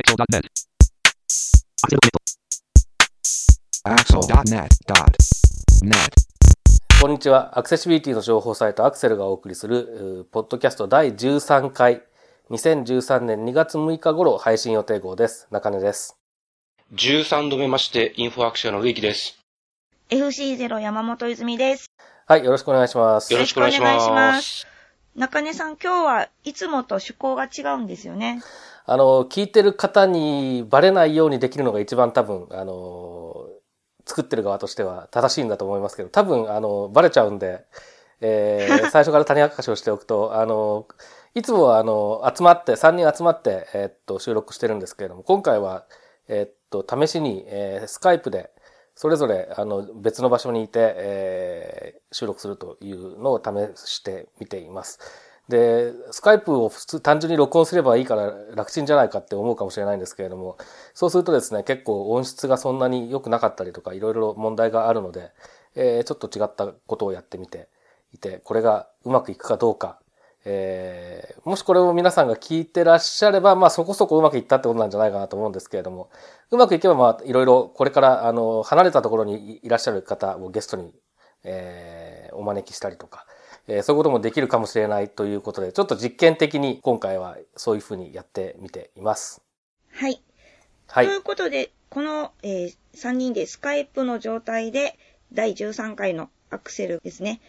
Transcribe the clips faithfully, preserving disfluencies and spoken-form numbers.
axel dot net axel dot net dot net こんにちは。アクセシビリティの情報サイトアクセルがお送りするポッドキャストだいじゅうさんかいにせんじゅうさんねんにがつむいか頃配信予定号です。中根です。じゅうさんどめましてインフォアクションの植木です。 エフシーゼロ 山本泉です。はい、よろしくお願いします。よろしくお願いします。中根さん、今日はいつもと趣向が違うんですよね。あの、聞いてる方にバレないようにできるのが一番多分、あの、作ってる側としては正しいんだと思いますけど、多分、あの、バレちゃうんで、えー、最初から種明かしをしておくと、あの、いつもは、あの、集まって、さんにん集まって、えー、っと、収録してるんですけれども、今回は、えー、っと、試しに、えー、スカイプで、それぞれ、あの、別の場所にいて、えー、収録するというのを試してみています。で、スカイプを普通単純に録音すればいいから楽ちんじゃないかって思うかもしれないんですけれども、そうするとですね、結構音質がそんなに良くなかったりとかいろいろ問題があるので、えー、ちょっと違ったことをやってみていて、これがうまくいくかどうか、えー、もしこれを皆さんが聞いてらっしゃれば、まあそこそこうまくいったってことなんじゃないかなと思うんですけれども、うまくいけばまあいろいろこれからあの離れたところにいらっしゃる方をゲストに、えー、お招きしたりとか、えー、そういうこともできるかもしれないということで、ちょっと実験的に今回はそういうふうにやってみています。はい。はい。ということで、この、えー、さんにんでスカイプの状態で、だいじゅうさんかいのアクセルですね。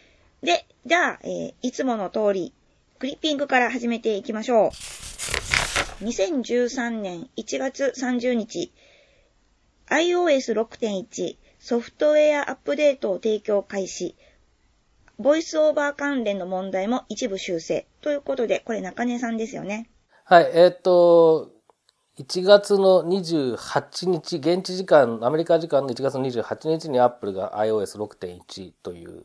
で、じゃあ、えー、いつもの通り、クリッピングから始めていきましょう。にせんじゅうさんねんいちがつさんじゅうにち、アイオーエスろくてんいち ソフトウェアアップデートを提供開始。ボイスオーバー関連の問題も一部修正。ということで、これ中根さんですよね。はい、えー、っと、いちがつのにじゅうはちにち、現地時間、アメリカ時間のいちがつのにじゅうはちにちに Apple が アイオーエスろくてんいち という、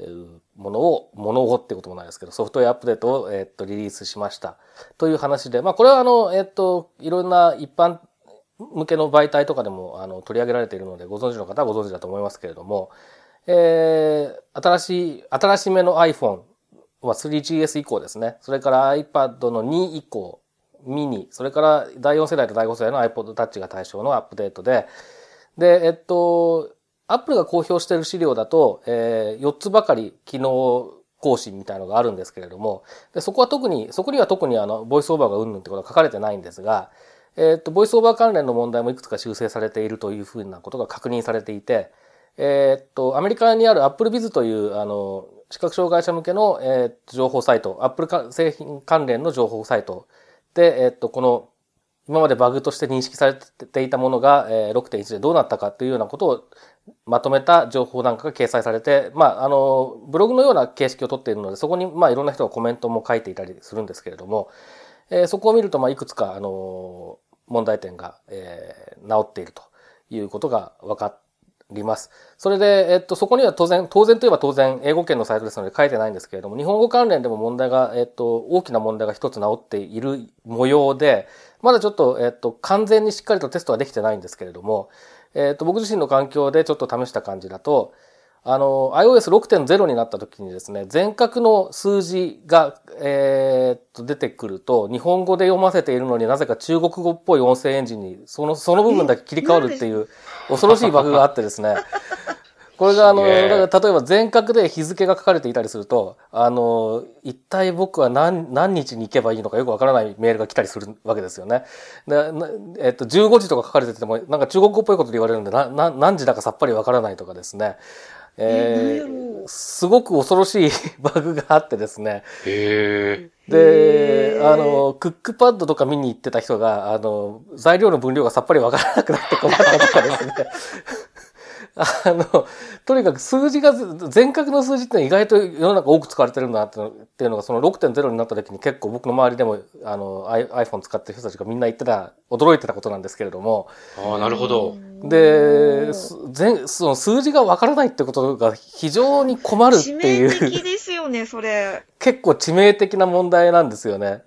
えー、ものを、ものをってこともないですけど、ソフトウェアアップデートを、えー、っと、リリースしました。という話で、まあ、これはあの、えー、っと、いろんな一般向けの媒体とかでも、あの、取り上げられているので、ご存知の方はご存知だと思いますけれども、えー、新しい、新しめの iPhone は スリージーエス 以降ですね。それから iPad のに以降、ミニ、それからだいよん世代とだいご世代の iPod Touch が対象のアップデートで、で、えっと、Apple が公表している資料だと、えー、よっつばかり機能更新みたいなのがあるんですけれども、で、そこは特に、そこには特にあの、ボイスオーバーがうんぬんってことは書かれてないんですが、えっと、ボイスオーバー関連の問題もいくつか修正されているというふうなことが確認されていて、えー、っと、アメリカにある Apple Biz という、あの、視覚障害者向けの、えー、情報サイト、Apple 製品関連の情報サイトで、えー、っと、この、今までバグとして認識されていたものが、えー、ろくてんいち でどうなったかというようなことをまとめた情報なんかが掲載されて、まあ、あの、ブログのような形式をとっているので、そこに、まあ、いろんな人がコメントも書いていたりするんですけれども、えー、そこを見ると、まあ、いくつか、あの、問題点が、えー、直っているということが分かって、ります。それで、えっと、そこには当然、当然といえば当然、英語圏のサイトですので書いてないんですけれども、日本語関連でも問題が、えっと、大きな問題が一つ治っている模様で、まだちょっと、えっと、完全にしっかりとテストはできてないんですけれども、えっと、僕自身の環境でちょっと試した感じだと、あの、アイオーエスろくてんゼロ になった時にですね、全角の数字が、えー、っと、出てくると、日本語で読ませているのになぜか中国語っぽい音声エンジンに、その、その部分だけ切り替わるっていう、恐ろしいバグがあってですね、これがあの、例えば全角で日付が書かれていたりすると、あの、一体僕は何、何日に行けばいいのかよくわからないメールが来たりするわけですよね。で、えっと、じゅうごじとか書かれてても、なんか中国語っぽいことで言われるんで、な、な、何時だかさっぱりわからないとかですね、えー、すごく恐ろしいバグがあってですね。へー。で、あの、クックパッドとか見に行ってた人が、あの、材料の分量がさっぱりわからなくなって困ったとかですね。あの、とにかく数字が、全角の数字って意外と世の中多く使われてるんだなっていうのが、その ろくてんゼロ になった時に結構僕の周りでも、あの、iPhone 使ってる人たちがみんな言ってた、驚いてたことなんですけれども。ああ、なるほど。で、全、その数字がわからないってことが非常に困るっていう。致命的ですよね、それ。結構致命的な問題なんですよね。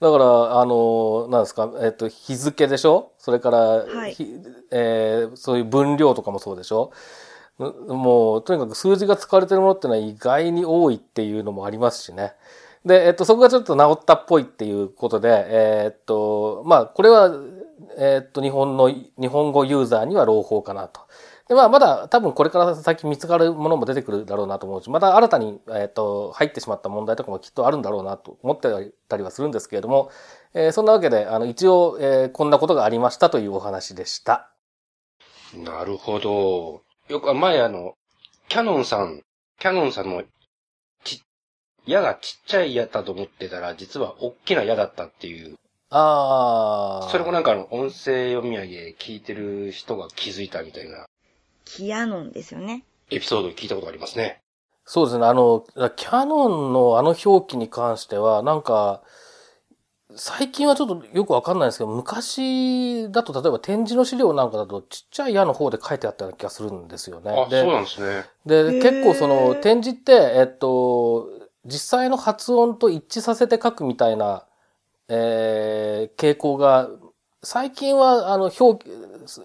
だから、あの、何ですか、えっと、日付でしょ？それから、はい、えー、そういう分量とかもそうでしょ？もう、とにかく数字が使われてるものってのは意外に多いっていうのもありますしね。で、えっと、そこがちょっと治ったっぽいっていうことで、えー、っと、まあ、これは、えー、っと、日本の、日本語ユーザーには朗報かなと。で、まあ、まだ多分これから先見つかるものも出てくるだろうなと思うし、また新たに、えー、っと、入ってしまった問題とかもきっとあるんだろうなと思ってたりはするんですけれども、えー、そんなわけで、あの、一応、えー、こんなことがありましたというお話でした。なるほど。よく、前あの、キャノンさん、キャノンさんの、矢がちっちゃい矢だと思ってたら、実は大きな矢だったっていう。ああ。それもなんかあの、音声読み上げ聞いてる人が気づいたみたいな。キヤノンですよね。エピソード聞いたことありますね。そうですね。あの、キヤノンのあの表記に関しては、なんか、最近はちょっとよくわかんないですけど、昔だと例えば展示の資料なんかだとちっちゃい矢の方で書いてあったような気がするんですよね。あ、そうなんですね。で、結構その展示って、えっと、実際の発音と一致させて書くみたいな、えー、傾向が、最近は、あの、表記、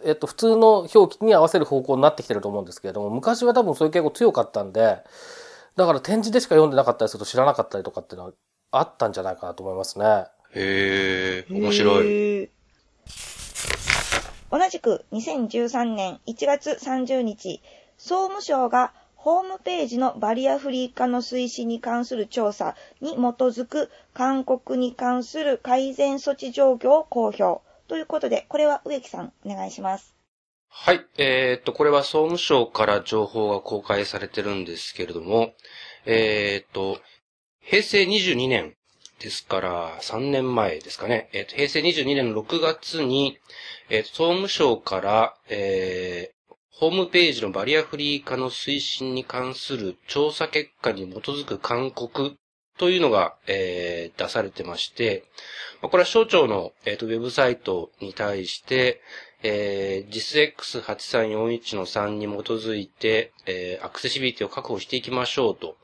えっと、普通の表記に合わせる方向になってきてると思うんですけれども、昔は多分そういう傾向強かったんで、だから展示でしか読んでなかったりすると知らなかったりとかっていうのはあったんじゃないかなと思いますね。へー、面白い。同じくにせんじゅうさんねんいちがつさんじゅうにち、総務省が、ホームページのバリアフリー化の推進に関する調査に基づく勧告に関する改善措置状況を公表ということで、これは植木さんお願いします。はい、えー、っとこれは総務省から情報が公開されてるんですけれども、えー、っとへいせいにじゅうにねんですからさんねんまえですかね。えー、っとへいせいにじゅうにねんのろくがつに、えー、っと総務省から、えーホームページのバリアフリー化の推進に関する調査結果に基づく勧告というのが、えー、出されてまして、これは省庁の、えー、とウェブサイトに対して、えー、ジェイエスエックスはちさんよんいちのさん に基づいて、えー、アクセシビリティを確保していきましょうと、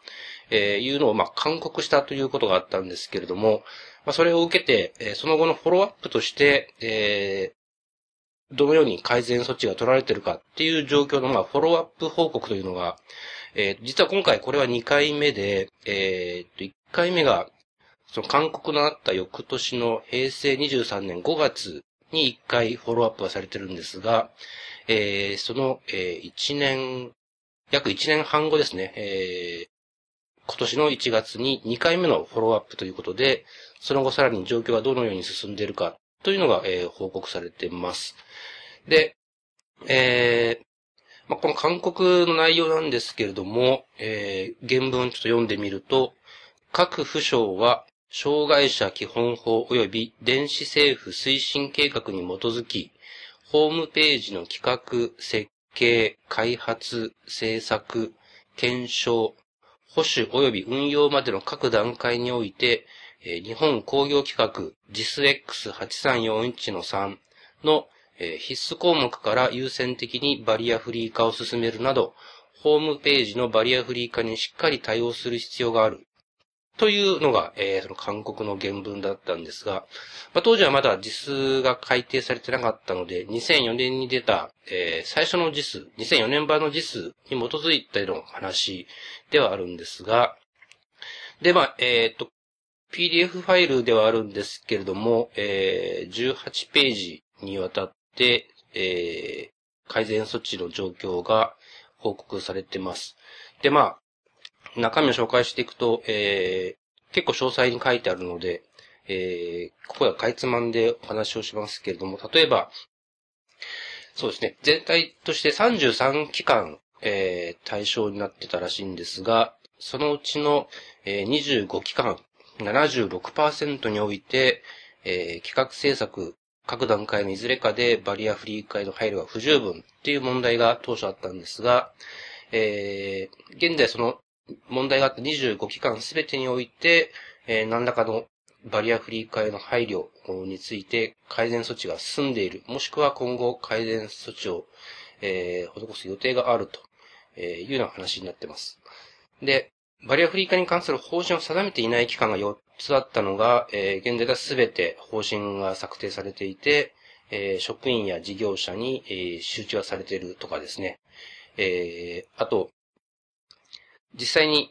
えー、いうのを、まあ、勧告したということがあったんですけれども、まあ、それを受けて、えー、その後のフォローアップとして、えーどのように改善措置が取られているかっていう状況の、まあ、フォローアップ報告というのが、えー、実は今回これはにかいめで、えー、いっかいめが、その勧告のあった翌年のへいせいにじゅうさんねんごがつにいっかいフォローアップはされてるんですが、えー、その、えー、いちねん、約いちねんはんごですね、えー、今年のいちがつににかいめのフォローアップということで、その後さらに状況がどのように進んでいるか、というのが、えー、報告されています。で、えーまあ、この勧告の内容なんですけれども、えー、原文ちょっと読んでみると、各府省は障害者基本法及び電子政府推進計画に基づき、ホームページの企画、設計、開発、制作、検証、保守及び運用までの各段階において、日本工業規格 ジェイエスエックスはちさんよんいちのさん の必須項目から優先的にバリアフリー化を進めるなど、ホームページのバリアフリー化にしっかり対応する必要がある。というのが、えー、その勧告の原文だったんですが、まあ、当時はまだ ジェイエス が改定されてなかったので、にせんよねんに出た、えー、最初の ジェイエス、にせんよねんばんの ジェイエス に基づいての話ではあるんですが、で、まあ、えっと、ピーディーエフ ファイルではあるんですけれども、えー、じゅうはちページにわたって、えー、改善措置の状況が報告されてます。で、まあ、中身を紹介していくと、えー、結構詳細に書いてあるので、えー、ここではかいつまんでお話をしますけれども、例えば、そうですね、全体としてさんじゅうさんきかん、えー、対象になってたらしいんですが、そのうちの、えー、にじゅうごきかん、ななじゅうろくパーセント において、えー、企画政策、各段階のいずれかでバリアフリー化への配慮が不十分っていう問題が当初あったんですが、えー、現在その問題があったにじゅうごきかんすべてにおいて、えー、何らかのバリアフリー化への配慮について改善措置が進んでいる、もしくは今後改善措置を、えー、施す予定があるというような話になっています。で、バリアフリー化に関する方針を定めていない期間がよっつあったのが、えー、現在ではすべて方針が策定されていて、えー、職員や事業者に、えー、周知はされているとかですね。えー、あと、実際に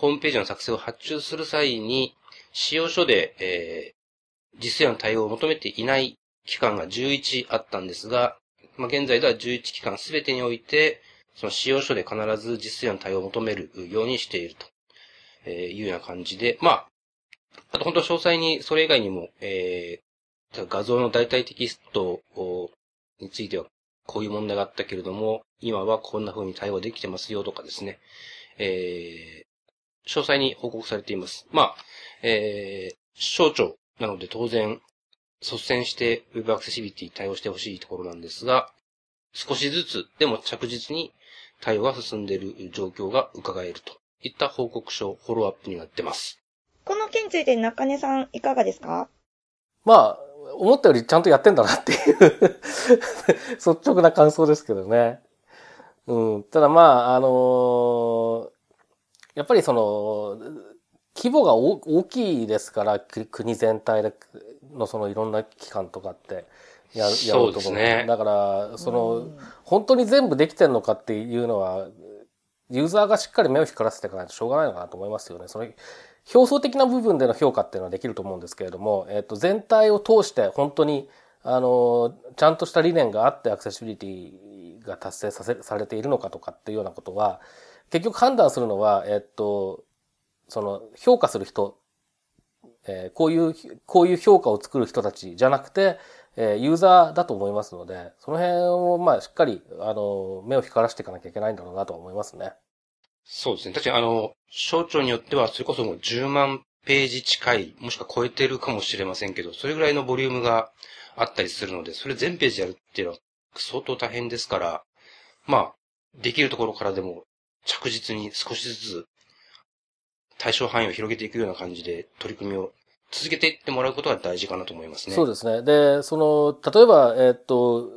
ホームページの作成を発注する際に、仕様書で、えー、実際の対応を求めていない期間がじゅういちあったんですが、まあ、現在ではじゅういち期間すべてにおいて、その仕様書で必ず実際の対応を求めるようにしているというような感じで、まあ、あと本当は詳細にそれ以外にも、えー、画像の代替テキストについてはこういう問題があったけれども、今はこんな風に対応できてますよとかですね、えー、詳細に報告されています。まあ、えー、省庁なので当然、率先して Web アクセシビリティ対応してほしいところなんですが、少しずつでも着実に対応が進んでいる状況が伺えるといった報告書、フォローアップになってます。この件について中根さんいかがですか？まあ、思ったよりちゃんとやってんだなっていう、率直な感想ですけどね。うん。ただまあ、あのー、やっぱりその、規模が大きいですから、国全体のそのいろんな機関とかって。やるやろうと思う。ね、だから、その、うん、本当に全部できてんのかっていうのは、ユーザーがしっかり目を光らせていかないとしょうがないのかなと思いますよね。その、表層的な部分での評価っていうのはできると思うんですけれども、えっと、全体を通して本当に、あの、ちゃんとした理念があってアクセシビリティが達成させ、されているのかとかっていうようなことは、結局判断するのは、えっと、その、評価する人、えー、こういう、こういう評価を作る人たちじゃなくて、ユーザーだと思いますので、その辺をまあしっかりあの目を光らせていかなきゃいけないんだろうなと思いますね。そうですね。確かにあの省庁によってはそれこそもうじゅうまんページ近い、もしくは超えてるかもしれませんけど、それぐらいのボリュームがあったりするので、それ全ページやるっていうのは相当大変ですから、まあできるところからでも着実に少しずつ対象範囲を広げていくような感じで取り組みを続けていってもらうことが大事かなと思いますね。そうですね。で、その、例えば、えっと、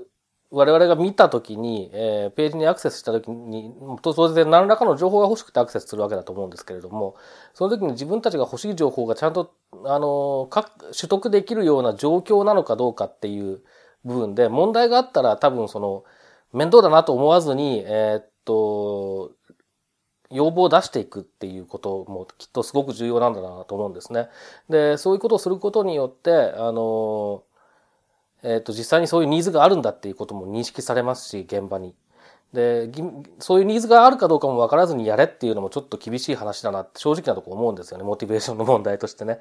我々が見たときに、えー、ページにアクセスしたときに、当然何らかの情報が欲しくてアクセスするわけだと思うんですけれども、その時に自分たちが欲しい情報がちゃんと、あの、取得できるような状況なのかどうかっていう部分で、問題があったら多分その、面倒だなと思わずに、えっと、要望を出していくっていうこともきっとすごく重要なんだなと思うんですね。で、そういうことをすることによって、あの、えっと、実際にそういうニーズがあるんだっていうことも認識されますし、現場に。で、そういうニーズがあるかどうかも分からずにやれっていうのもちょっと厳しい話だなって正直なところ思うんですよね。モチベーションの問題としてね。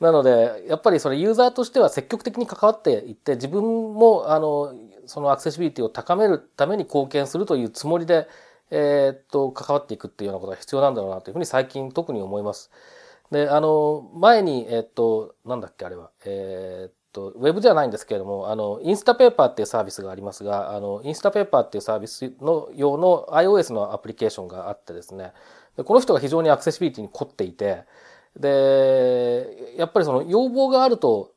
なので、やっぱりそれユーザーとしては積極的に関わっていって、自分も、あの、そのアクセシビリティを高めるために貢献するというつもりで、えー、っと、関わっていくっていうようなことが必要なんだろうなというふうに最近特に思います。で、あの、前に、えー、っと、なんだっけ、あれは、えー、っと、ウェブじゃないんですけれども、あの、インスタペーパーっていうサービスがありますが、あの、インスタペーパーっていうサービスの用の iOS のアプリケーションがあってですね、でこの人が非常にアクセシビリティに凝っていて、で、やっぱりその要望があると、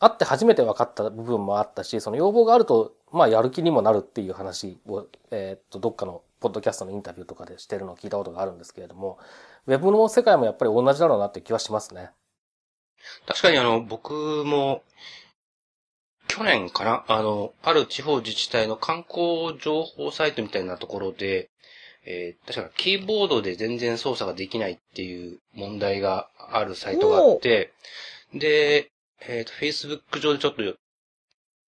あって初めて分かった部分もあったし、その要望があると、まあ、やる気にもなるっていう話を、えっと、どっかのポッドキャストのインタビューとかでしてるのを聞いたことがあるんですけれども、ウェブの世界もやっぱり同じだろうなっていう気はしますね。確かにあの、僕も、去年かな、あの、ある地方自治体の観光情報サイトみたいなところで、えー、確かキーボードで全然操作ができないっていう問題があるサイトがあって、で、えっと、Facebook 上でちょっと、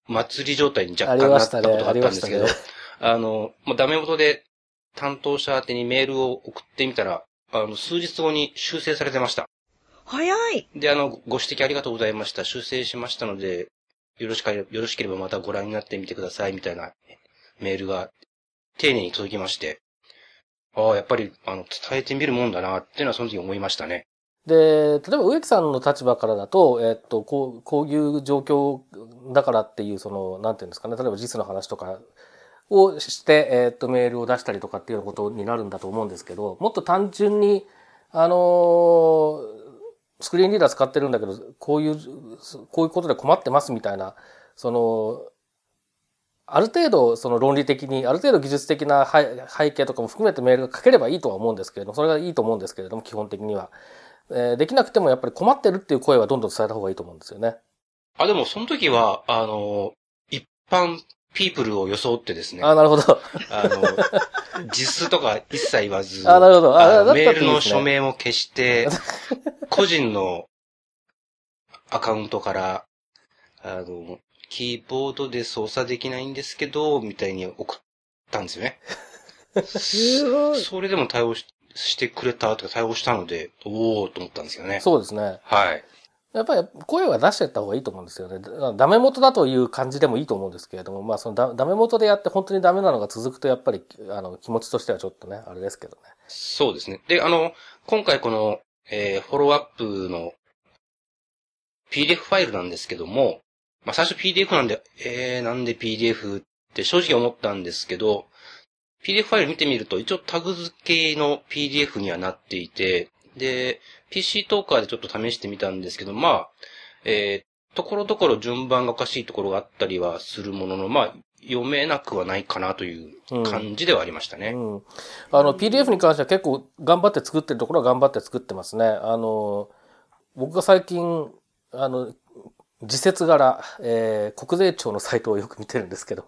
祭り状態に若干なったことがあったんですけど、あ, あ,、ね あ, ね、あの、まあ、ダメ元で担当者宛にメールを送ってみたら、あの、数日後に修正されてました。早い。で、あの、ご指摘ありがとうございました。修正しましたので、よろしかよろしければまたご覧になってみてください、みたいなメールが丁寧に届きまして、ああ、やっぱり、あの、伝えてみるもんだな、っていうのはその時思いましたね。で、例えば植木さんの立場からだと、えっと、こう、こういう状況だからっていう、その、なんていうんですかね、例えば ジス の話とかをして、えっと、メールを出したりとかっていうことになるんだと思うんですけど、もっと単純に、あの、スクリーンリーダー使ってるんだけど、こういう、こういうことで困ってますみたいな、その、ある程度、その論理的に、ある程度技術的な背景とかも含めてメールが書ければいいとは思うんですけれども、それがいいと思うんですけれども、基本的には。できなくてもやっぱり困ってるっていう声はどんどん伝えた方がいいと思うんですよね。あ、でもその時は、あの、一般ピープルを装ってですね。あ、なるほど。あの、ジス とか一切言わず、あ、なるほど。あ、メールの署名も消して、個人のアカウントから、あの、キーボードで操作できないんですけど、みたいに送ったんですよね。すごい。それでも対応し、してくれたとか対応したので、おおと思ったんですよね。そうですね。はい。やっぱり声は出していった方がいいと思うんですよね。ダメ元だという感じでもいいと思うんですけれども、まあそのダメ元でやって本当にダメなのが続くとやっぱりあの気持ちとしてはちょっとね、あれですけどね。そうですね。で、あの、今回この、えー、フォローアップの ピーディーエフ ファイルなんですけども、まあ最初 ピーディーエフ なんで、えー、なんで ピーディーエフ って正直思ったんですけど、ピーディーエフ ファイル見てみると一応タグ付けの ピーディーエフ にはなっていて、で、ピーシー トーカーでちょっと試してみたんですけど、まあ、えー、ところどころ順番がおかしいところがあったりはするものの、まあ、読めなくはないかなという感じではありましたね。うんうん、あの、ピーディーエフ に関しては結構頑張って作ってるところは頑張って作ってますね。あの、僕が最近、あの、時節柄、えー、国税庁のサイトをよく見てるんですけど、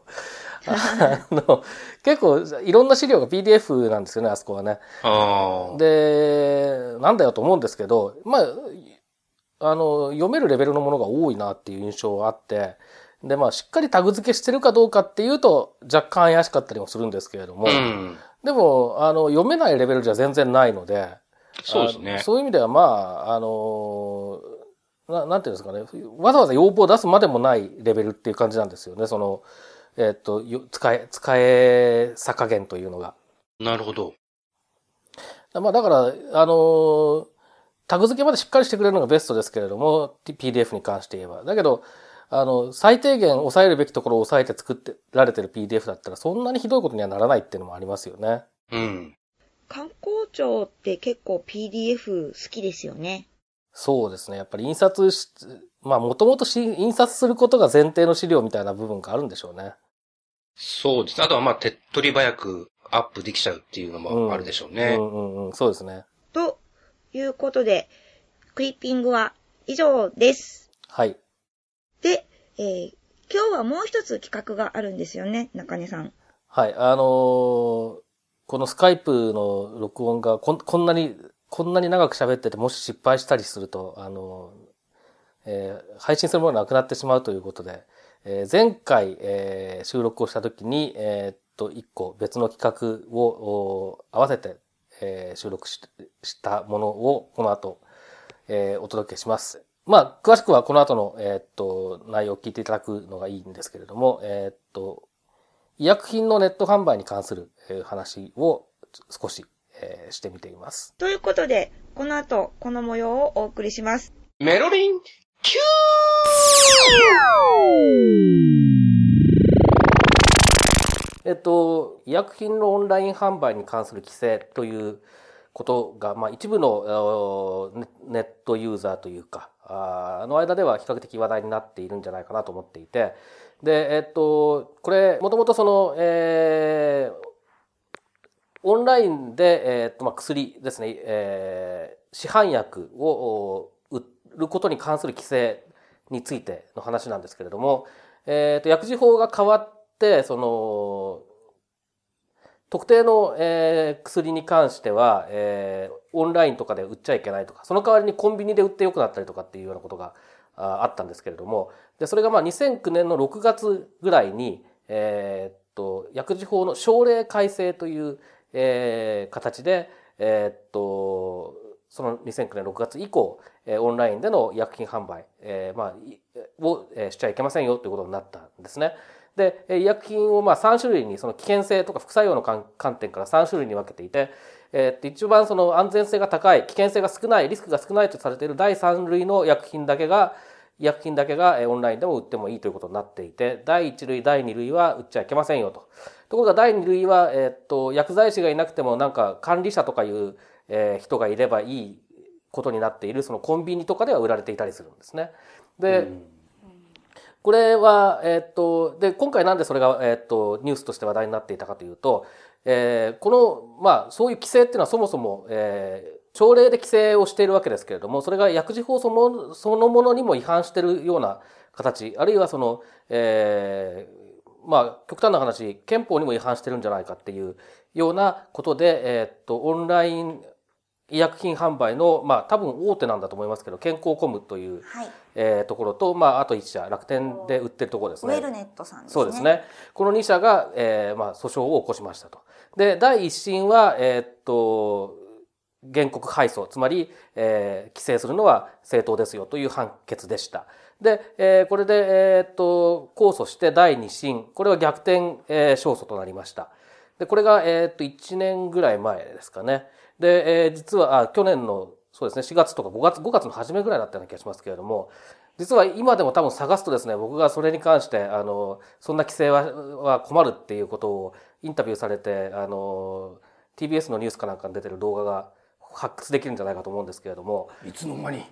あの、結構いろんな資料が ピーディーエフ なんですよね、あそこはね。ああ。で、なんだよと思うんですけど、まあ、あの、読めるレベルのものが多いなっていう印象があって、で、まあ、しっかりタグ付けしてるかどうかっていうと、若干怪しかったりもするんですけれども、うん、でも、あの、読めないレベルじゃ全然ないので、そうですね。そういう意味では、まあ、あの、な, なんていうんですかね。わざわざ要望を出すまでもないレベルっていう感じなんですよね。その、えー、っと、使え、使え差加減というのが。なるほど。まあだから、あのー、タグ付けまでしっかりしてくれるのがベストですけれども、ピーディーエフ に関して言えば。だけど、あの、最低限抑えるべきところを抑えて作ってられてる ピーディーエフ だったら、そんなにひどいことにはならないっていうのもありますよね。うん。観光庁って結構 ピーディーエフ 好きですよね。そうですね。やっぱり印刷し、まあもともと印刷することが前提の資料みたいな部分があるんでしょうね。そうですね。あとはまあ手っ取り早くアップできちゃうっていうのもあるでしょうね。うん、うん、うんうん。そうですね。ということで、クリッピングは以上です。はい。で、えー、今日はもう一つ企画があるんですよね、中根さん。はい。あのー、このスカイプの録音がこん、こんなにこんなに長く喋ってて、もし失敗したりすると、あの、えー、配信するものがなくなってしまうということで、えー、前回、えー、収録をした時に、えー、っと、一個別の企画を合わせて、えー、収録 し, したものをこの後、えー、お届けします。まあ、詳しくはこの後の、えー、っと、内容を聞いていただくのがいいんですけれども、えー、っと、医薬品のネット販売に関する、えー、話を少し、えー、してみています。ということで、この後、この模様をお送りします。メロリンキュー。えっと、医薬品のオンライン販売に関する規制ということが、まあ、一部のネットユーザーというか、あの間では比較的話題になっているんじゃないかなと思っていて、で、えっと、これ、もともとその、えーオンラインで、えーとまあ、薬ですね、えー、市販薬を売ることに関する規制についての話なんですけれども、えーと、薬事法が変わって、その、特定の、えー、薬に関しては、えー、オンラインとかで売っちゃいけないとか、その代わりにコンビニで売ってよくなったりとかっていうようなことがあったんですけれども、でそれがまあにせんきゅうねんのろくがつぐらいに、えーと、薬事法の省令改正という、えー、形で、えー、っと、そのにせんきゅうねんろくがつ以降、えー、オンラインでの医薬品販売、えー、まあ、を、えー、しちゃいけませんよということになったんですね。で、医薬品をまあさん種類に、その危険性とか副作用の観点からさん種類に分けていて、えー、っと、一番その安全性が高い、危険性が少ない、リスクが少ないとされているだいさん類の薬品だけが、医薬品だけがオンラインでも売ってもいいということになっていて、だいいち類、だいに類は売っちゃいけませんよと。ところがだいに類は、えっと、薬剤師がいなくてもなんか管理者とかいう、えー、人がいればいいことになっている、そのコンビニとかでは売られていたりするんですね。で、うん、これは、えっと、で、今回なんでそれが、えっと、ニュースとして話題になっていたかというと、えー、この、まあ、そういう規制っていうのはそもそも、えー省令で規制をしているわけですけれども、それが薬事法その、そのものにも違反しているような形、あるいはその、えー、まあ、極端な話、憲法にも違反してるんじゃないかっていうようなことで、えー、っと、オンライン医薬品販売の、まあ、多分大手なんだと思いますけど、健康コムという、はいえー、ところと、まあ、あといっしゃ、楽天で売ってるところですね。ウェルネットさんですね。そうですね。このにしゃが、えー、まあ、訴訟を起こしましたと。で、だいいっ審は、えー、っと、原告敗訴、つまり、えー、規制するのは正当ですよという判決でした。で、えー、これで、えー、っと、控訴してだいに審、これは逆転、えー、勝訴となりました。で、これが、えー、っと、いちねんぐらい前ですかね。で、えー、実は、あ、去年の、そうですね、しがつとかごがつ、ごがつの初めぐらいだったような気がしますけれども、実は今でも多分探すとですね、僕がそれに関して、あの、そんな規制は、は困るっていうことをインタビューされて、あの、ティービーエス のニュースかなんかに出てる動画が、発掘できるんじゃないかと思うんですけれども、いつの間に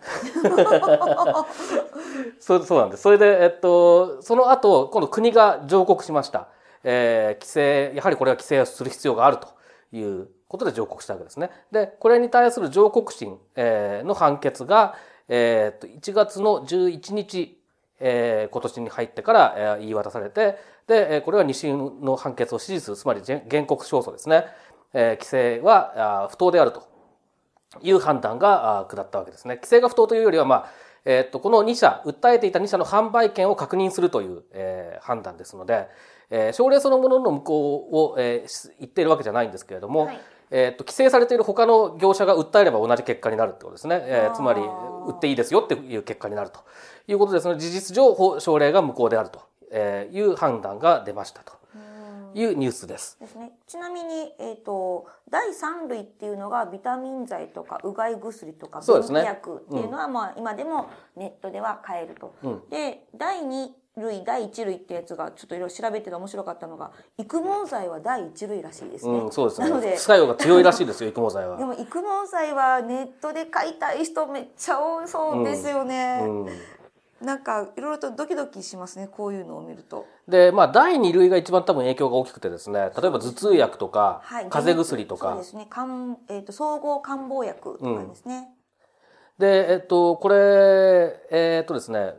そ, うそうなんです。それで、えっと、その後今度国が上告しました、えー、規制やはりこれは規制をする必要があるということで上告したわけですね。でこれに対する上告審、えー、の判決が、えー、っといちがつのじゅういちにち、えー、今年に入ってから、えー、言い渡されて、でこれはに審の判決を支持する、つまり原告勝訴ですね、えー、規制は不当であるという判断が下ったわけですね。規制が不当というよりは、まあ、えー、っと、このに社、訴えていたに社の販売権を確認するという、えー、判断ですので、えー、省令そのものの無効を、えー、言っているわけじゃないんですけれども、はい、えー、っと、規制されている他の業者が訴えれば同じ結果になるということですね。えー、つまり、売っていいですよっていう結果になるということですので、事実上、省令が無効であるという判断が出ましたと。いうニュースです。ですね。ちなみに、えーと、だいさん類っていうのがビタミン剤とかうがい薬とか便秘薬っていうのは、まあ今でもネットでは買えると。うん、で、だいに類、だいいち類ってやつがちょっといろいろ調べてて面白かったのが、育毛剤はだいいち類らしいですね。うん、そうですね。なので、作用が強いらしいですよ、育毛剤は。でも育毛剤はネットで買いたい人めっちゃ多そうですよね。うんうん、なんかいろいろとドキドキしますね、こういうのを見ると。で、まあだいに類が一番多分影響が大きくてですね、例えば頭痛薬とか、はい、風邪薬とか、そうですね、かん、えーと、総合漢方薬とかですね。うん、で、えっとこれえっとですね、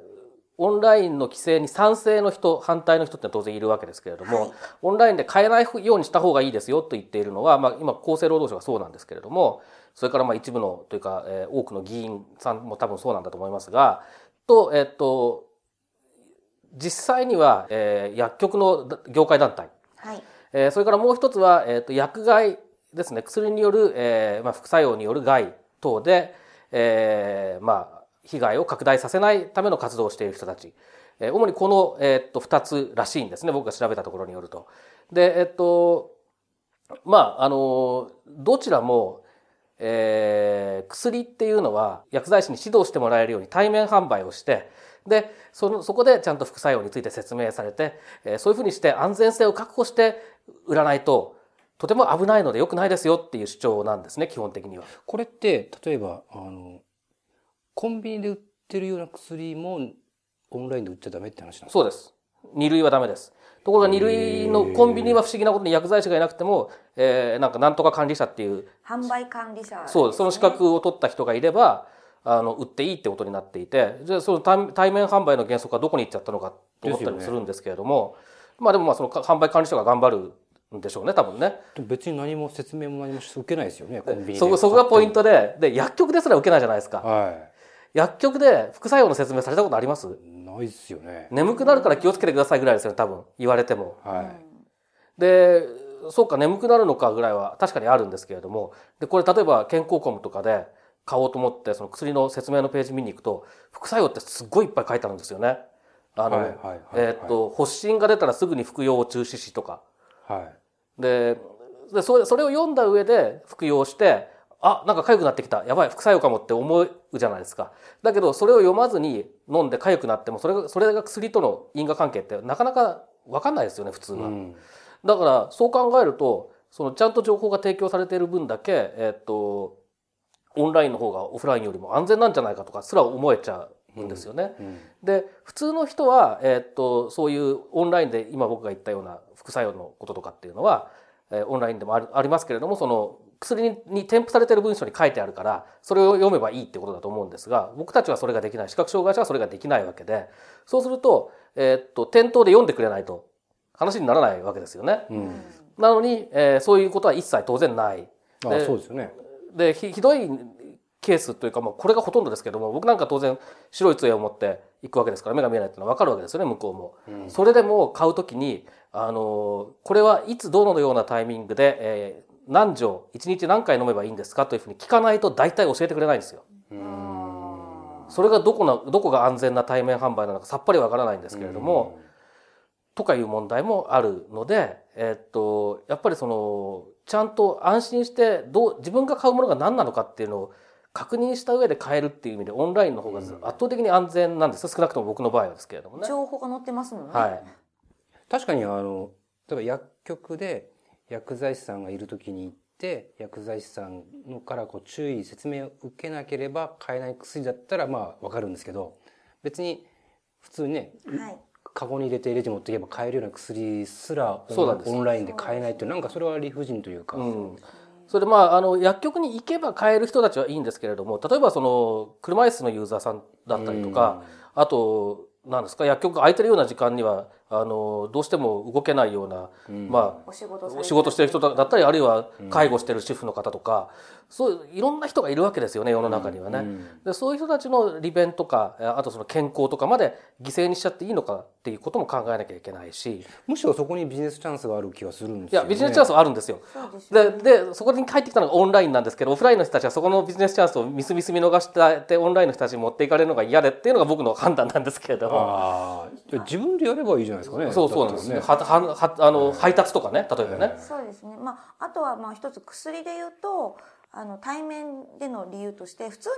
オンラインの規制に賛成の人、反対の人って当然いるわけですけれども、はい、オンラインで買えないようにした方がいいですよと言っているのは、まあ今厚生労働省がそうなんですけれども、それからまあ一部のというか、えー、多くの議員さんも多分そうなんだと思いますが。と、えっと、実際には、えー、薬局の業界団体。はい。えー、それからもう一つは、えっと、薬害ですね。薬による、えー、まあ、副作用による害等で、えー、まあ、被害を拡大させないための活動をしている人たち。えー、主にこの、えっと、二つらしいんですね。僕が調べたところによると。で、えっと、まあ、あの、どちらも、えー、薬っていうのは薬剤師に指導してもらえるように対面販売をして、で その、そこでちゃんと副作用について説明されて、えー、そういうふうにして安全性を確保して売らないととても危ないので良くないですよっていう主張なんですね、基本的には。これって例えばあのコンビニで売ってるような薬もオンラインで売っちゃダメって話なんですか？そうです。に類はダメです。ところがに類のコンビニは不思議なことに薬剤師がいなくても、えー、なんかなんとか管理者っていう。販売管理者、ね。そう、その資格を取った人がいれば、あの、売っていいってことになっていて、じゃあその対面販売の原則はどこに行っちゃったのかと思ったりもするんですけれども、ね、まあでもまあその販売管理者が頑張る。でしょうね、多分ね。別に何も説明も何も受けないですよね、コンビニで。そこ、そこがポイントで、で、薬局ですら受けないじゃないですか。はい。薬局で副作用の説明されたことあります？ないですよね。眠くなるから気をつけてくださいぐらいですよね、多分言われても。はい。で、そうか眠くなるのかぐらいは確かにあるんですけれども、でこれ例えば健康コムとかで買おうと思ってその薬の説明のページ見に行くと副作用ってすごいいっぱい書いてあるんですよね。あの、はいはいはいはい、えっと発疹が出たらすぐに服用を中止しとか。はい。で、でそれ、それを読んだ上で服用して。あ、なんか痒くなってきた。やばい、副作用かもって思うじゃないですか。だけど、それを読まずに飲んで痒くなっても、それが、それが薬との因果関係ってなかなかわかんないですよね、普通は。うん、だから、そう考えると、その、ちゃんと情報が提供されている分だけ、えーっと、オンラインの方がオフラインよりも安全なんじゃないかとかすら思えちゃうんですよね。うんうん、で、普通の人は、えーっと、そういうオンラインで今僕が言ったような副作用のこととかっていうのは、えー、オンラインでもある、ありますけれども、その、薬に添付されている文章に書いてあるからそれを読めばいいってことだと思うんですが、僕たちはそれができない、視覚障害者はそれができないわけで、そうすると、えー、っと店頭で読んでくれないと話にならないわけですよね、うん、なのに、えー、そういうことは一切当然ない。ああ、そうですよね。で ひ, ひどいケースというか、まあ、これがほとんどですけども、僕なんか当然白い杖を持って行くわけですから、目が見えないってのは分かるわけですよね、向こうも、うん、それでも買うときに、あのこれはいつどのようなタイミングで、えー、何錠いちにち何回飲めばいいんですかというふうに聞かないと大体教えてくれないんですよ。うーん、それがどこの、どこが安全な対面販売なのかさっぱり分からないんですけれども、とかいう問題もあるので、えっとやっぱりそのちゃんと安心してどう自分が買うものが何なのかっていうのを確認した上で買えるっていう意味で、オンラインの方が圧倒的に安全なんですよ、うん、少なくとも僕の場合はですけれどもね。情報が載ってますもんね、はい、確かにあの例えば薬局で薬剤師さんがいるときに行って、薬剤師さんのからこう注意説明を受けなければ買えない薬だったらまあわかるんですけど、別に普通にね、はい、カゴに入れてレジ持っていけば買えるような薬すらオンラインで買えないという、なんかそれは理不尽というか、うん、それでまああの薬局に行けば買える人たちはいいんですけれども、例えばその車椅子のユーザーさんだったりとか、うん、あと何ですか、薬局が空いてるような時間にはあのどうしても動けないような、うん、まあお仕事されてる、仕事してる人だったり、あるいは介護してる主婦の方とか、うん、そういろんな人がいるわけですよね、世の中にはね、うん、でそういう人たちの利便とか、あとその健康とかまで犠牲にしちゃっていいのかっていうことも考えなきゃいけないし、むしろそこにビジネスチャンスがある気がするんですよね。いや、ビジネスチャンスはあるんですよ。で、でそこに入ってきたのがオンラインなんですけど、オフラインの人たちはそこのビジネスチャンスをみすみす見逃してオンラインの人たちに持っていかれるのが嫌でっていうのが僕の判断なんですけれども。あ、自分でやればいいじゃん。そうそうなんですね。ははあの配達とかね、例えばね。そうですね。まああとはまあ一つ薬で言うと、あの対面での理由として普通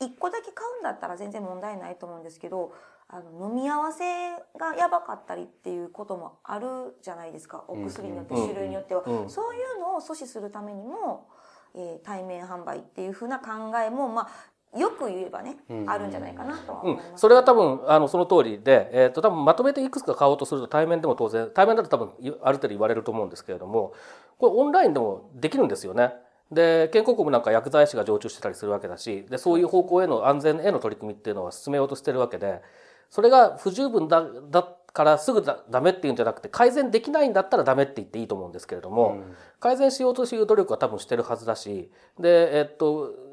にいっこだけ買うんだったら全然問題ないと思うんですけど、あの飲み合わせがやばかったりっていうこともあるじゃないですか。お薬によって種類によっては、うんうんうん、そういうのを阻止するためにも、えー、対面販売っていう風な考えもまあ。よく言えばね、うん、あるんじゃないかなとは思います、うん、それは多分あのその通りで、えー、と多分まとめていくつか買おうとすると対面でも当然対面だと多分ある程度言われると思うんですけれども、これオンラインでもできるんですよね。で健康国なんか薬剤師が常駐してたりするわけだし、でそういう方向への安全への取り組みっていうのは進めようとしてるわけで、それが不十分 だ, だからすぐ ダ, ダメっていうんじゃなくて、改善できないんだったらダメって言っていいと思うんですけれども、うん、改善しようという努力は多分してるはずだし、でえっ、ー、と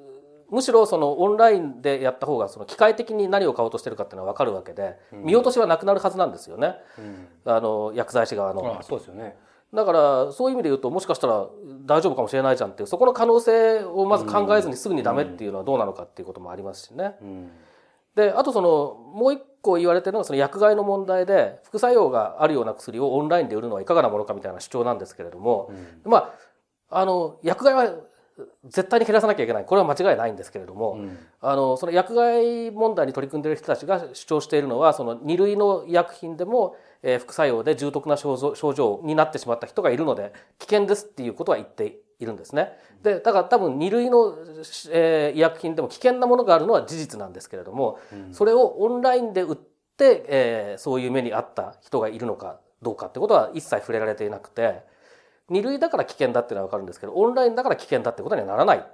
むしろそのオンラインでやった方がその機械的に何を買おうとしてるかっていうのは分かるわけで、見落としはなくなるはずなんですよね、うん、あの薬剤師側の。あ、そうですよね。だからそういう意味で言うと、もしかしたら大丈夫かもしれないじゃんっていう、そこの可能性をまず考えずにすぐにダメっていうのはどうなのかっていうこともありますしね、うんうん、であとそのもう一個言われてるのがその薬害の問題で、副作用があるような薬をオンラインで売るのはいかがなものかみたいな主張なんですけれども、うん、まああの薬害は絶対に減らさなきゃいけない、これは間違いないんですけれども、うん、あのその薬害問題に取り組んでいる人たちが主張しているのは、そのに類の医薬品でも、えー、副作用で重篤な症 状, 症状になってしまった人がいるので危険ですっていうことは言っているんですね。でだから多分に類の、えー、医薬品でも危険なものがあるのは事実なんですけれども、うん、それをオンラインで売って、えー、そういう目にあった人がいるのかどうかってことは一切触れられていなくて、二類だから危険だっていうのは分かるんですけど、オンラインだから危険だってことにはならない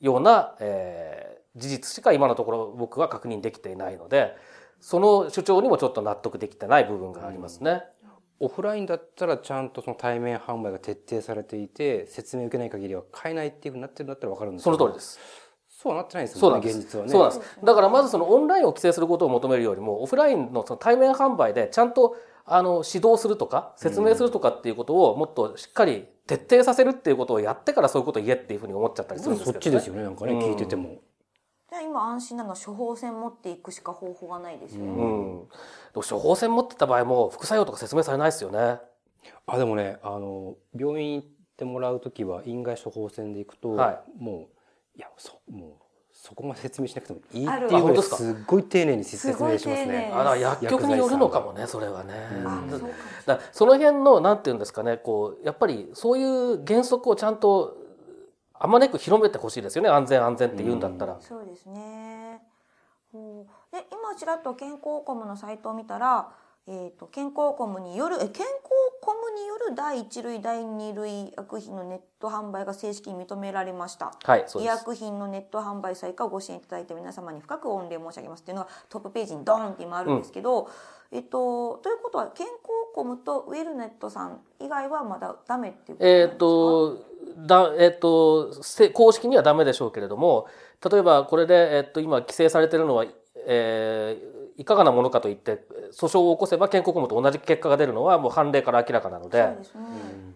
ような、えー、事実しか今のところ僕は確認できていないので、その主張にもちょっと納得できてない部分がありますね、うん、オフラインだったらちゃんとその対面販売が徹底されていて、説明を受けない限りは買えないっていうふうになってるんだったら分かるんですけど、その通りです。そうなってないんですよね、現実はね。そうなんです。だからまずそのオンラインを規制することを求めるよりも、オフラインのその対面販売でちゃんとあの指導するとか説明するとかっていうことをもっとしっかり徹底させるっていうことをやってから、そういうことを言えっていうふうに思っちゃったりするんですけどね。そっちですよね、なんかね、うん、聞いてても。じゃあ今安心なのは処方箋持っていくしか方法がないですよね、うん、でも処方箋持ってた場合も副作用とか説明されないですよね。あでもね、あの病院行ってもらうときは院外処方箋で行くと、はい、もういやそもうそこまで説明しなくてもいいっていうぐらいすっごい丁寧に説明しますね。あ、薬局によるのかもね、それはね、うん、だその辺のなんていうんですかね、こうやっぱりそういう原則をちゃんとあまねく広めてほしいですよね、安全安全って言うんだったら、うん、そうですね。で今ちらっと健康コムのサイトを見たら、えー、と健康コムによるえ健康コムによるだいいち類だいに類医薬品のネット販売が正式に認められました、はい、そうです。医薬品のネット販売再開をご支援いただいて皆様に深く御礼申し上げますっていうのがトップページにドーンって今あるんですけど、うんえっと、ということは健康コムとウェルネットさん以外はまだダメっていうことなんですか？えーっとだえっと、公式にはダメでしょうけれども、例えばこれで、えっと、今規制されているのは、えー、いかがなものかといって訴訟を起こせば健康コムと同じ結果が出るのはもう判例から明らかなの で, そうです、ね、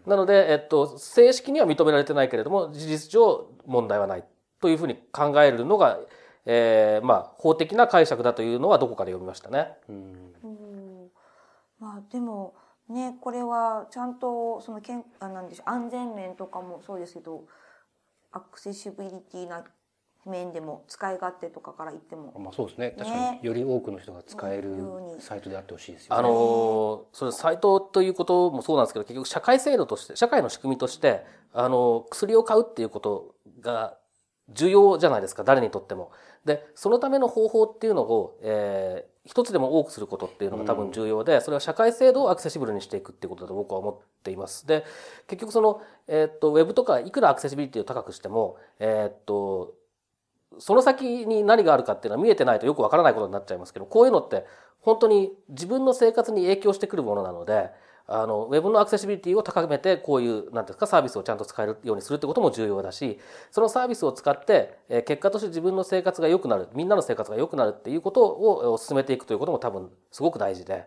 なので、えっと、正式には認められてないけれども事実上問題はないというふうに考えるのが、えーまあ、法的な解釈だというのはどこかで読みましたね。うんうん、まあ、でもね、これはちゃんとその健あなんでしょう安全面とかもそうですけどアクセシビリティな面でも使い勝手とかから言っても、まあ、そうですね、確かにより多くの人が使えるサイトであってほしいですよね。あのそれサイトということもそうなんですけど、結局社会制度として社会の仕組みとしてあの薬を買うっていうことが重要じゃないですか、誰にとっても。でそのための方法っていうのを、えー、一つでも多くすることっていうのが多分重要で、それは社会制度をアクセシブルにしていくっていうことだと僕は思っています。で結局その、えー、っとウェブとかいくらアクセシビリティを高くしても、えー、っとその先に何があるかっていうのは見えてないとよくわからないことになっちゃいますけど、こういうのって本当に自分の生活に影響してくるものなので、あのウェブのアクセシビリティを高めてこういうなんていうかサービスをちゃんと使えるようにするってことも重要だし、そのサービスを使って、えー、結果として自分の生活が良くなる、みんなの生活が良くなるっていうことを進めていくということも多分すごく大事で、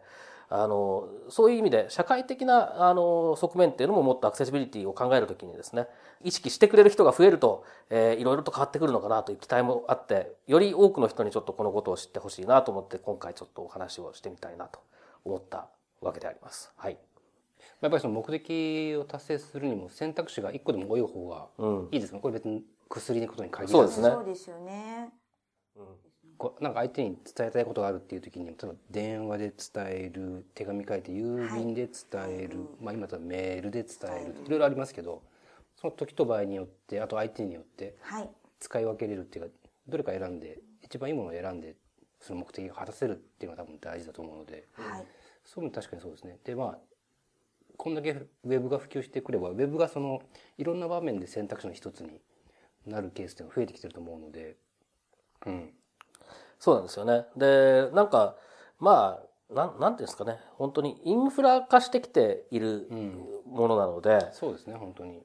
あのそういう意味で社会的なあの側面っていうのももっとアクセシビリティを考えるときにですね、意識してくれる人が増えると、えー、いろいろと変わってくるのかなという期待もあって、より多くの人にちょっとこのことを知ってほしいなと思って今回ちょっとお話をしてみたいなと思ったわけであります。はい。やっぱりその目的を達成するにも選択肢がいっこでも多い方がいいですね。うん、これ別に薬のことに限らないですね。そうですよね。こうなんか相手に伝えたいことがあるっていう時に、例えば電話で伝える、手紙書いて郵便で伝える、はい、まあ今だとメールで伝える、いろいろありますけど、その時と場合によって、あと相手によって使い分けれるっていうか、どれか選んで一番いいものを選んでその目的を果たせるっていうのが多分大事だと思うので、はい、そういうの確かにそうですね。でまあこんだけウェブが普及してくれば、ウェブがそのいろんな場面で選択肢の一つになるケースっていうのが増えてきてると思うので、うん。そうなんですよね。で、なんかまあなんなんていうんですかね、本当にインフラ化してきているものなので、うん、そうですね、本当に。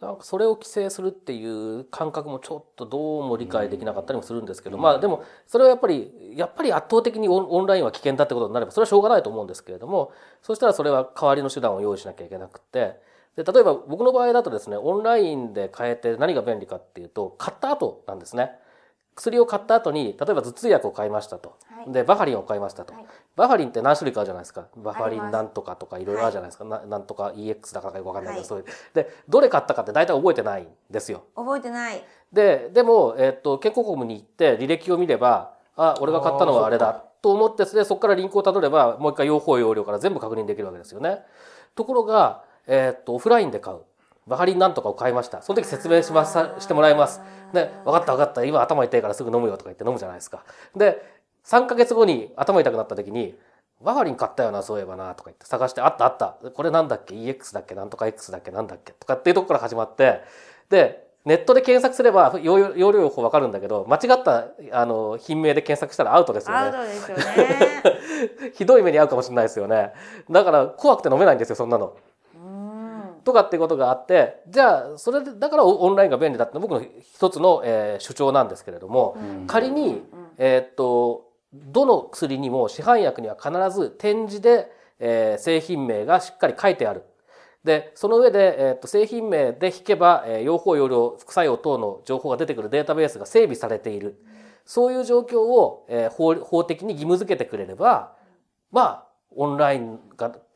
なんかそれを規制するっていう感覚もちょっとどうも理解できなかったりもするんですけど、まあでもそれはやっぱりやっぱり圧倒的にオンラインは危険だってことになればそれはしょうがないと思うんですけれども、そしたらそれは代わりの手段を用意しなきゃいけなくて、で例えば僕の場合だとですね、オンラインで買えて何が便利かっていうと、買った後なんですね。薬を買った後に、例えば頭痛薬を買いましたと、はい、でバファリンを買いましたと、はい、バファリンって何種類かあるじゃないですか。バファリンなんとかとかいろいろあるじゃないですか、はい、な, なんとか イーエックス だからかよくわかんないけど、はい、そういうでどれ買ったかって大体覚えてないんですよ。覚えてないででも、えー、っと健康コムに行って履歴を見れば、あ俺が買ったのはあれだと思って、ね、そこからリンクをたどればもう一回用法用量から全部確認できるわけですよね。ところが、えー、っとオフラインで買うバファリンなんとかを買いました、その時説明しますしてもらいます。で分かった分かった今頭痛いからすぐ飲むよとか言って飲むじゃないですか。でさんかげつごに頭痛くなった時にバファリン買ったよなそういえばなとか言って探して、あったあったこれなんだっけ イーエックス だっけなんとか X だっけなんだっけとかっていうところから始まって、でネットで検索すれば容量予報分かるんだけど、間違ったあの品名で検索したらアウトですよね。アウトですよねひどい目に遭うかもしれないですよね。だから怖くて飲めないんですよそんなのとかっていうことがあって、じゃあそれでだからオンラインが便利だって僕の一つの、えー、主張なんですけれども、うん、仮に、えー、っとどの薬にも市販薬には必ず点字で、えー、製品名がしっかり書いてある。でその上で、えー、っと製品名で引けば、えー、用法用量副作用等の情報が出てくるデータベースが整備されている、そういう状況を、えー、法、法的に義務付けてくれれば、まあオンライン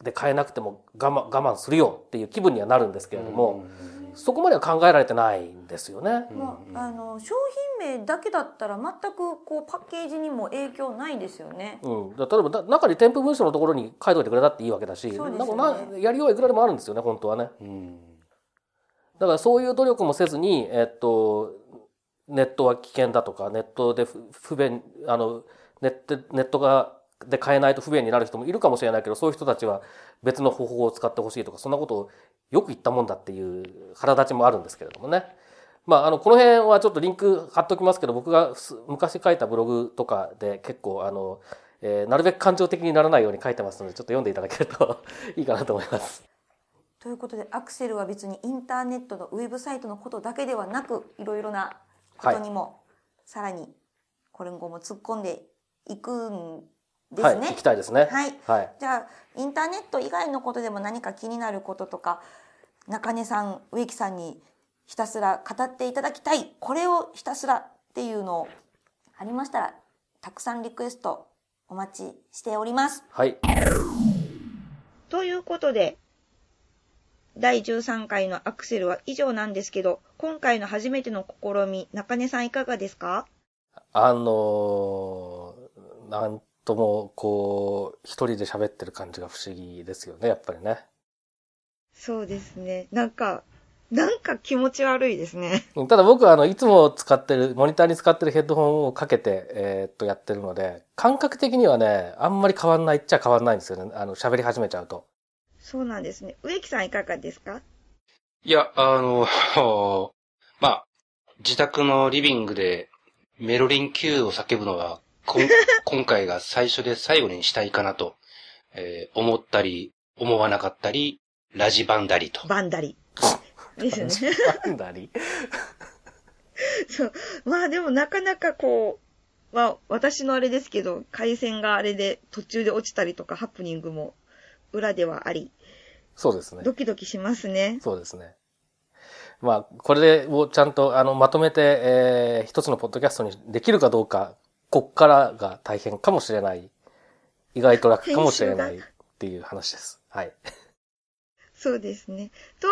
で買えなくても我慢、我慢するよっていう気分にはなるんですけれども、そこまでは考えられてないんですよね。まあ、あの商品名だけだったら全くこうパッケージにも影響ないですよね。うん、だ例えば中に添付文書のところに書いといてくれたっていいわけだし、ね、なんかやりようはいくらでもあるんですよね本当はね。うん、だからそういう努力もせずに、えっと、ネットは危険だとかネットで不便あのネット、ネットがで変えないと不便になる人もいるかもしれないけど、そういう人たちは別の方法を使ってほしいとか、そんなことをよく言ったもんだっていう腹立ちもあるんですけれどもね。まあ、あのこの辺はちょっとリンク貼っときますけど、僕が昔書いたブログとかで結構あの、えー、なるべく感情的にならないように書いてますので、ちょっと読んでいただけるといいかなと思います。ということで、アクセルは別にインターネットのウェブサイトのことだけではなく、いろいろなことにも、はい、さらに今後も突っ込んでいくんですね。はい、聞きたいですね。はいはい、じゃあインターネット以外のことでも何か気になることとか、中根さん、植木さんにひたすら語っていただきたい、これをひたすらっていうのありましたら、たくさんリクエストお待ちしております。はい、ということで、だいじゅうさんかいのアクセルは以上なんですけど、今回の初めての試み、中根さんいかがですか？あのー、なんともこう一人で喋ってる感じが不思議ですよね、やっぱりね。そうですね。なんかなんか気持ち悪いですね。ただ僕はあのいつも使ってるモニターに使ってるヘッドホンをかけてえー、っとやってるので、感覚的にはねあんまり変わんないっちゃ変わんないんですよね。あの喋り始めちゃうと。そうなんですね。植木さんいかがですか？いや、あのまあ自宅のリビングでメロリン Q を叫ぶのは今回が最初で最後にしたいかなと、えー、思ったり思わなかったり、ラジバンダリとバンダリですよね。バンダリそう、まあでもなかなかこう、まあ私のあれですけど、回線があれで途中で落ちたりとかハプニングも裏ではあり、そうですね。ドキドキしますね。そうですね。まあこれをちゃんとあのまとめて、えー、一つのポッドキャストにできるかどうか、こっからが大変かもしれない。意外と楽かもしれないっていう話です。はい。そうですね。と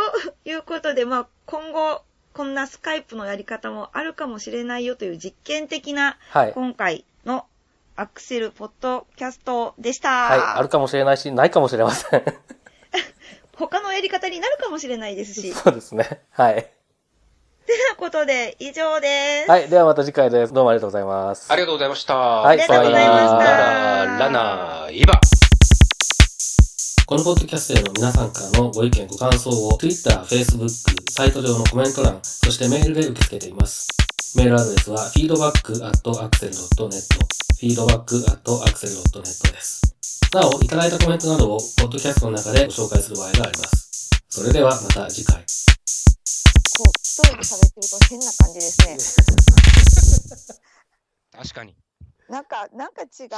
いうことで、まあ今後こんなスカイプのやり方もあるかもしれないよという実験的な、はい、今回のアクセルポッドキャストでした。はい、あるかもしれないし、ないかもしれません。他のやり方になるかもしれないですし。そうですね。はい。ということで、以上です。はい。ではまた次回です。どうもありがとうございます。ありがとうございました。はい。ありがとうございました。ラナイバ。このポッドキャストへの皆さんからのご意見、ご感想を Twitter、Facebook、サイト上のコメント欄、そしてメールで受け付けています。メールアドレスは フィードバックアットアクセルドットネット です。なお、いただいたコメントなどをポッドキャストの中でご紹介する場合があります。それではまた次回。こう、一人で喋ってると変な感じですね。確かに。なんか、なんか違う。